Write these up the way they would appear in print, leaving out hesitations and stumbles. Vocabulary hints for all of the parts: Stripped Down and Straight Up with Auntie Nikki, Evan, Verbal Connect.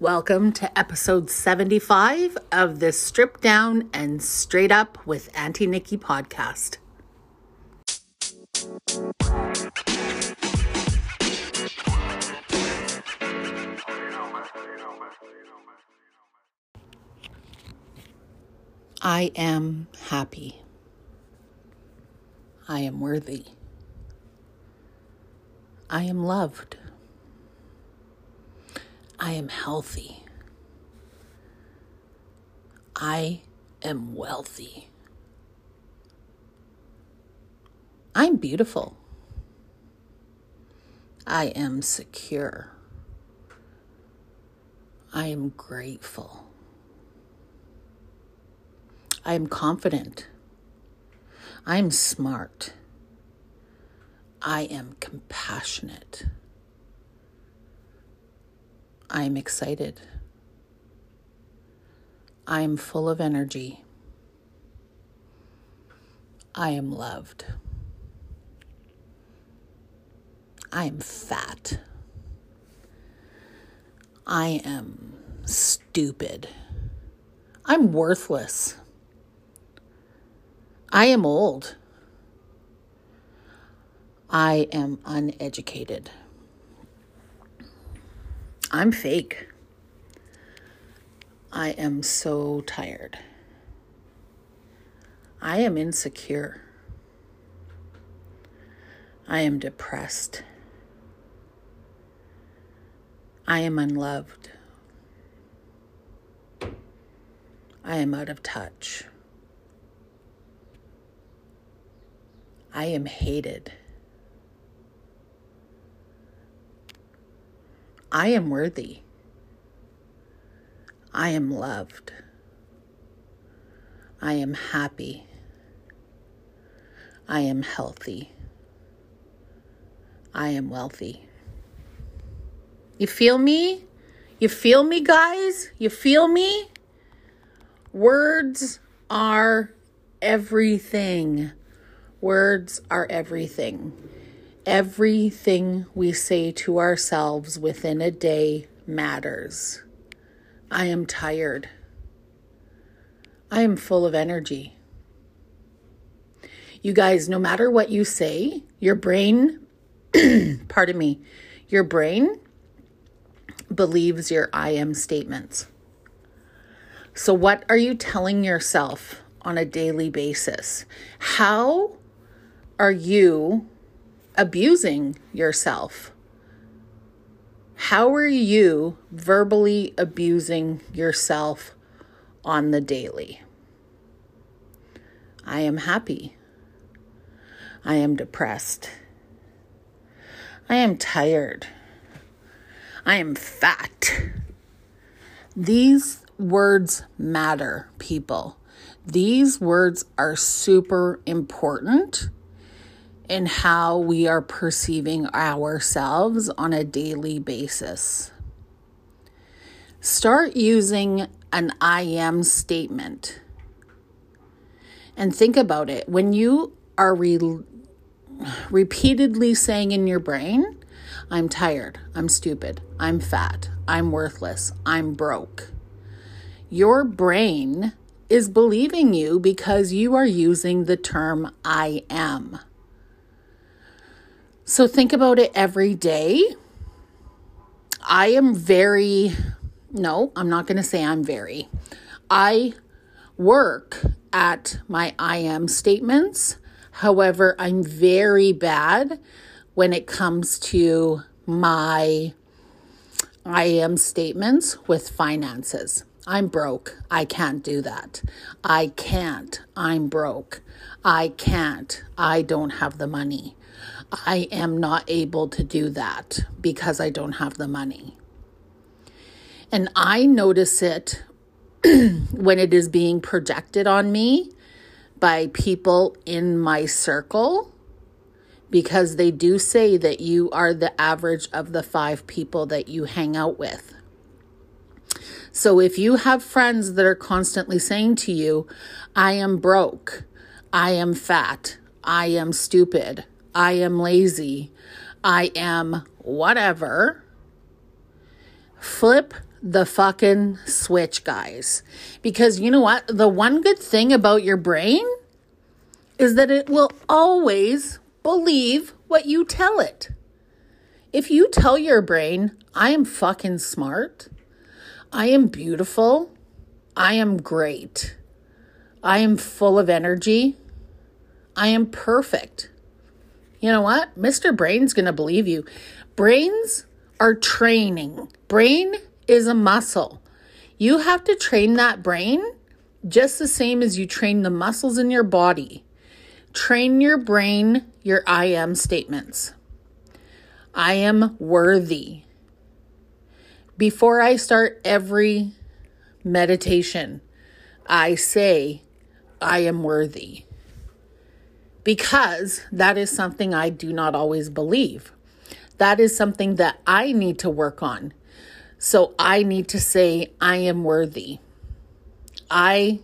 Welcome to episode 75 of the Stripped Down and Straight Up with Auntie Nikki podcast. I am happy. I am worthy. I am loved. I am healthy. I am wealthy. I'm beautiful. I am secure. I am grateful. I am confident. I am smart. I am compassionate. I am excited. I am full of energy. I am loved. I am fat. I am stupid. I'm worthless. I am old. I am uneducated. I'm fake. I am so tired. I am insecure. I am depressed. I am unloved. I am out of touch. I am hated. I am worthy. I am loved. I am happy. I am healthy. I am wealthy. You feel me? You feel me, guys? You feel me? Words are everything. Words are everything. Everything we say to ourselves within a day matters. I am tired. I am full of energy. You guys, no matter what you say, your brain, pardon me, your brain believes your I am statements. So what are you telling yourself on a daily basis? How are you abusing yourself? How are you verbally abusing yourself on the daily? I am happy. I am depressed. I am tired. I am fat. These words matter, people. These words are super important in how we are perceiving ourselves on a daily basis. Start using an I am statement. And think about it. When you are repeatedly saying in your brain, I'm tired, I'm stupid, I'm fat, I'm worthless, I'm broke, your brain is believing you because you are using the term I am. So think about it every day. I work at my I am statements. However, I'm very bad when it comes to my I am statements with finances. I'm broke. I can't do that. I can't. I'm broke. I can't. I don't have the money. I am not able to do that because I don't have the money. And I notice it when it is being projected on me by people in my circle, because they do say that you are the average of the 5 people that you hang out with. So if you have friends that are constantly saying to you, I am broke, I am fat, I am stupid, I am lazy, I am whatever, flip the fucking switch, guys. Because you know what? The one good thing about your brain is that it will always believe what you tell it. If you tell your brain, I am fucking smart, I am beautiful, I am great, I am full of energy, I am perfect. You know what? Mr. Brain's going to believe you. Brains are training. Brain is a muscle. You have to train that brain just the same as you train the muscles in your body. Train your brain, your I am statements. I am worthy. Before I start every meditation, I say, I am worthy. Because that is something I do not always believe. That is something that I need to work on. So I need to say, I am worthy. I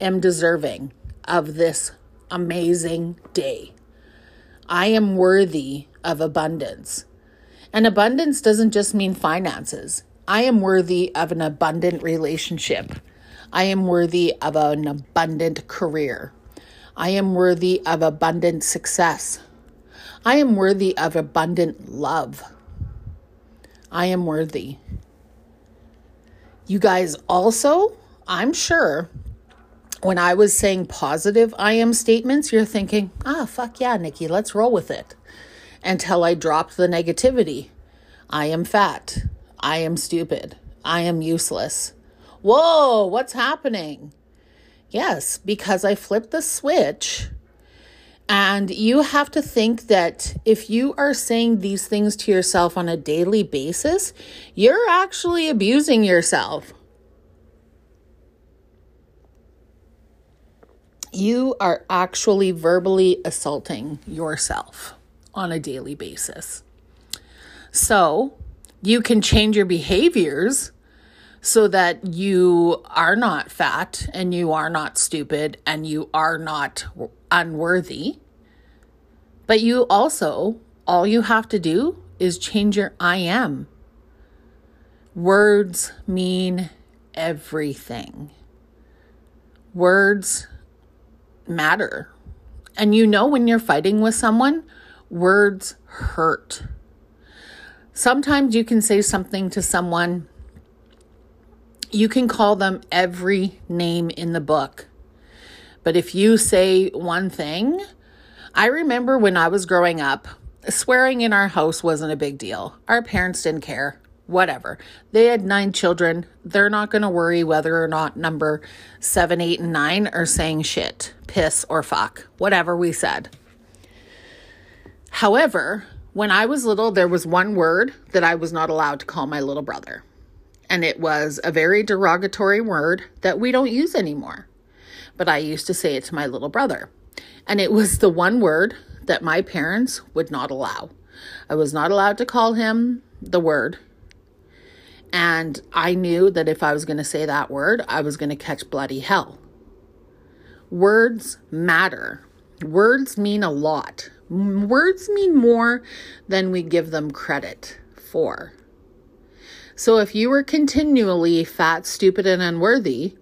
am deserving of this amazing day. I am worthy of abundance. And abundance doesn't just mean finances. I am worthy of an abundant relationship. I am worthy of an abundant career. I am worthy of abundant success. I am worthy of abundant love. I am worthy. You guys also, I'm sure, when I was saying positive I am statements, you're thinking, fuck yeah, Nikki, let's roll with it. Until I dropped the negativity. I am fat. I am stupid. I am useless. Whoa, what's happening? Yes, because I flipped the switch. And you have to think that if you are saying these things to yourself on a daily basis, you're actually abusing yourself. You are actually verbally assaulting yourself on a daily basis. So you can change your behaviors so that you are not fat and you are not stupid and you are not unworthy. But you also, all you have to do is change your I am. Words mean everything. Words matter. And you know when you're fighting with someone, words hurt. Sometimes you can say something to someone. You can call them every name in the book. But if you say one thing, I remember when I was growing up, swearing in our house wasn't a big deal. Our parents didn't care. Whatever. They had 9 children. They're not going to worry whether or not number 7, 8, and 9 are saying shit, piss, or fuck. Whatever we said. However, when I was little, there was one word that I was not allowed to call my little brother. And it was a very derogatory word that we don't use anymore. But I used to say it to my little brother. And it was the one word that my parents would not allow. I was not allowed to call him the word. And I knew that if I was going to say that word, I was going to catch bloody hell. Words matter. Words mean a lot. Words mean more than we give them credit for. So if you were continually fat, stupid, and unworthy,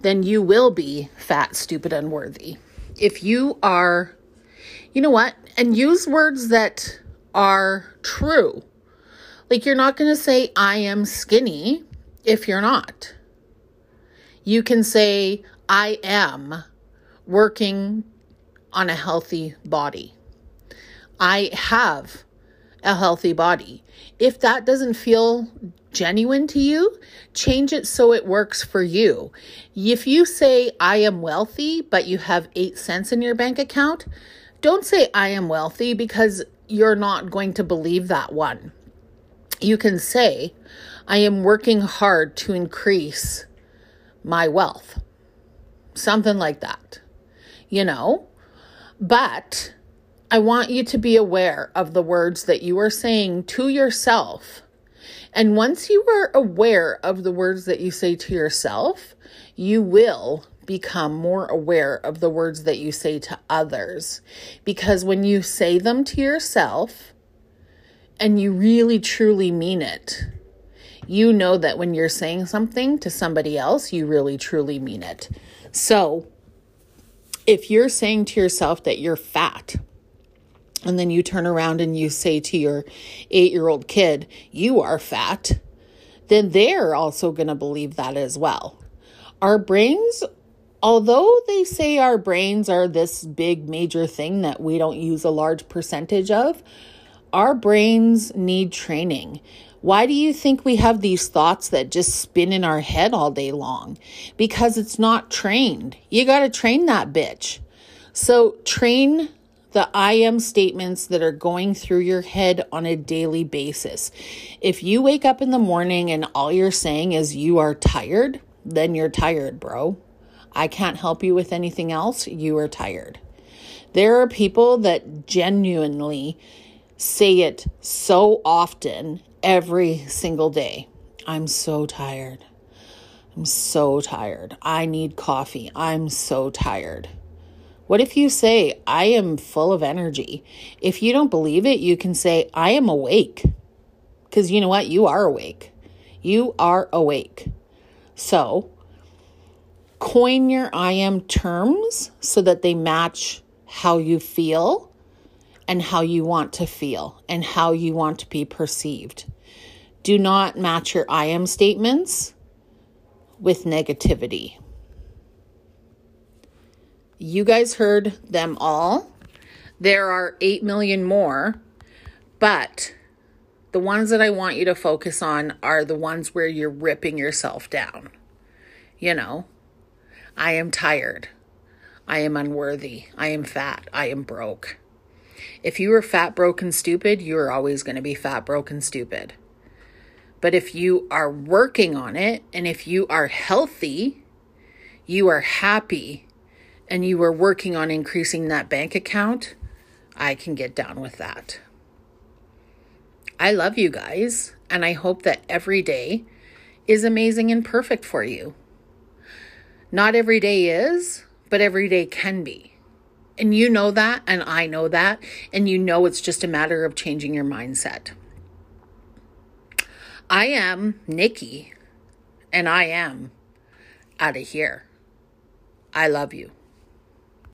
then you will be fat, stupid, and unworthy. If you are, you know what? And use words that are true. Like you're not going to say, I am skinny if you're not. You can say, I am working on a healthy body. I have a healthy body. If that doesn't feel genuine to you, change it so it works for you. If you say, I am wealthy, but you have 8 cents in your bank account, don't say, I am wealthy, because you're not going to believe that one. You can say, I am working hard to increase my wealth. Something like that, you know, but I want you to be aware of the words that you are saying to yourself. And once you are aware of the words that you say to yourself, you will become more aware of the words that you say to others. Because when you say them to yourself and you really truly mean it, you know that when you're saying something to somebody else, you really truly mean it. So if you're saying to yourself that you're fat, and then you turn around and you say to your 8-year-old kid, you are fat, then they're also going to believe that as well. Our brains, although they say our brains are this big major thing that we don't use a large percentage of, our brains need training. Why do you think we have these thoughts that just spin in our head all day long? Because it's not trained. You got to train that bitch. So train the I am statements that are going through your head on a daily basis. If you wake up in the morning and all you're saying is you are tired, then you're tired, bro. I can't help you with anything else. You are tired. There are people that genuinely say it so often every single day. I'm so tired. I'm so tired. I need coffee. I'm so tired. What if you say, I am full of energy? If you don't believe it, you can say, I am awake. Because you know what? You are awake. You are awake. So coin your I am terms so that they match how you feel and how you want to feel and how you want to be perceived. Do not match your I am statements with negativity. You guys heard them all. There are 8 million more, but the ones that I want you to focus on are the ones where you're ripping yourself down. You know, I am tired. I am unworthy. I am fat. I am broke. If you were fat, broke, and stupid, you are always going to be fat, broke, and stupid. But if you are working on it, and if you are healthy, you are happy, and you were working on increasing that bank account, I can get down with that. I love you guys, and I hope that every day is amazing and perfect for you. Not every day is, but every day can be. And you know that, and I know that, and you know it's just a matter of changing your mindset. I am Nikki, and I am out of here. I love you.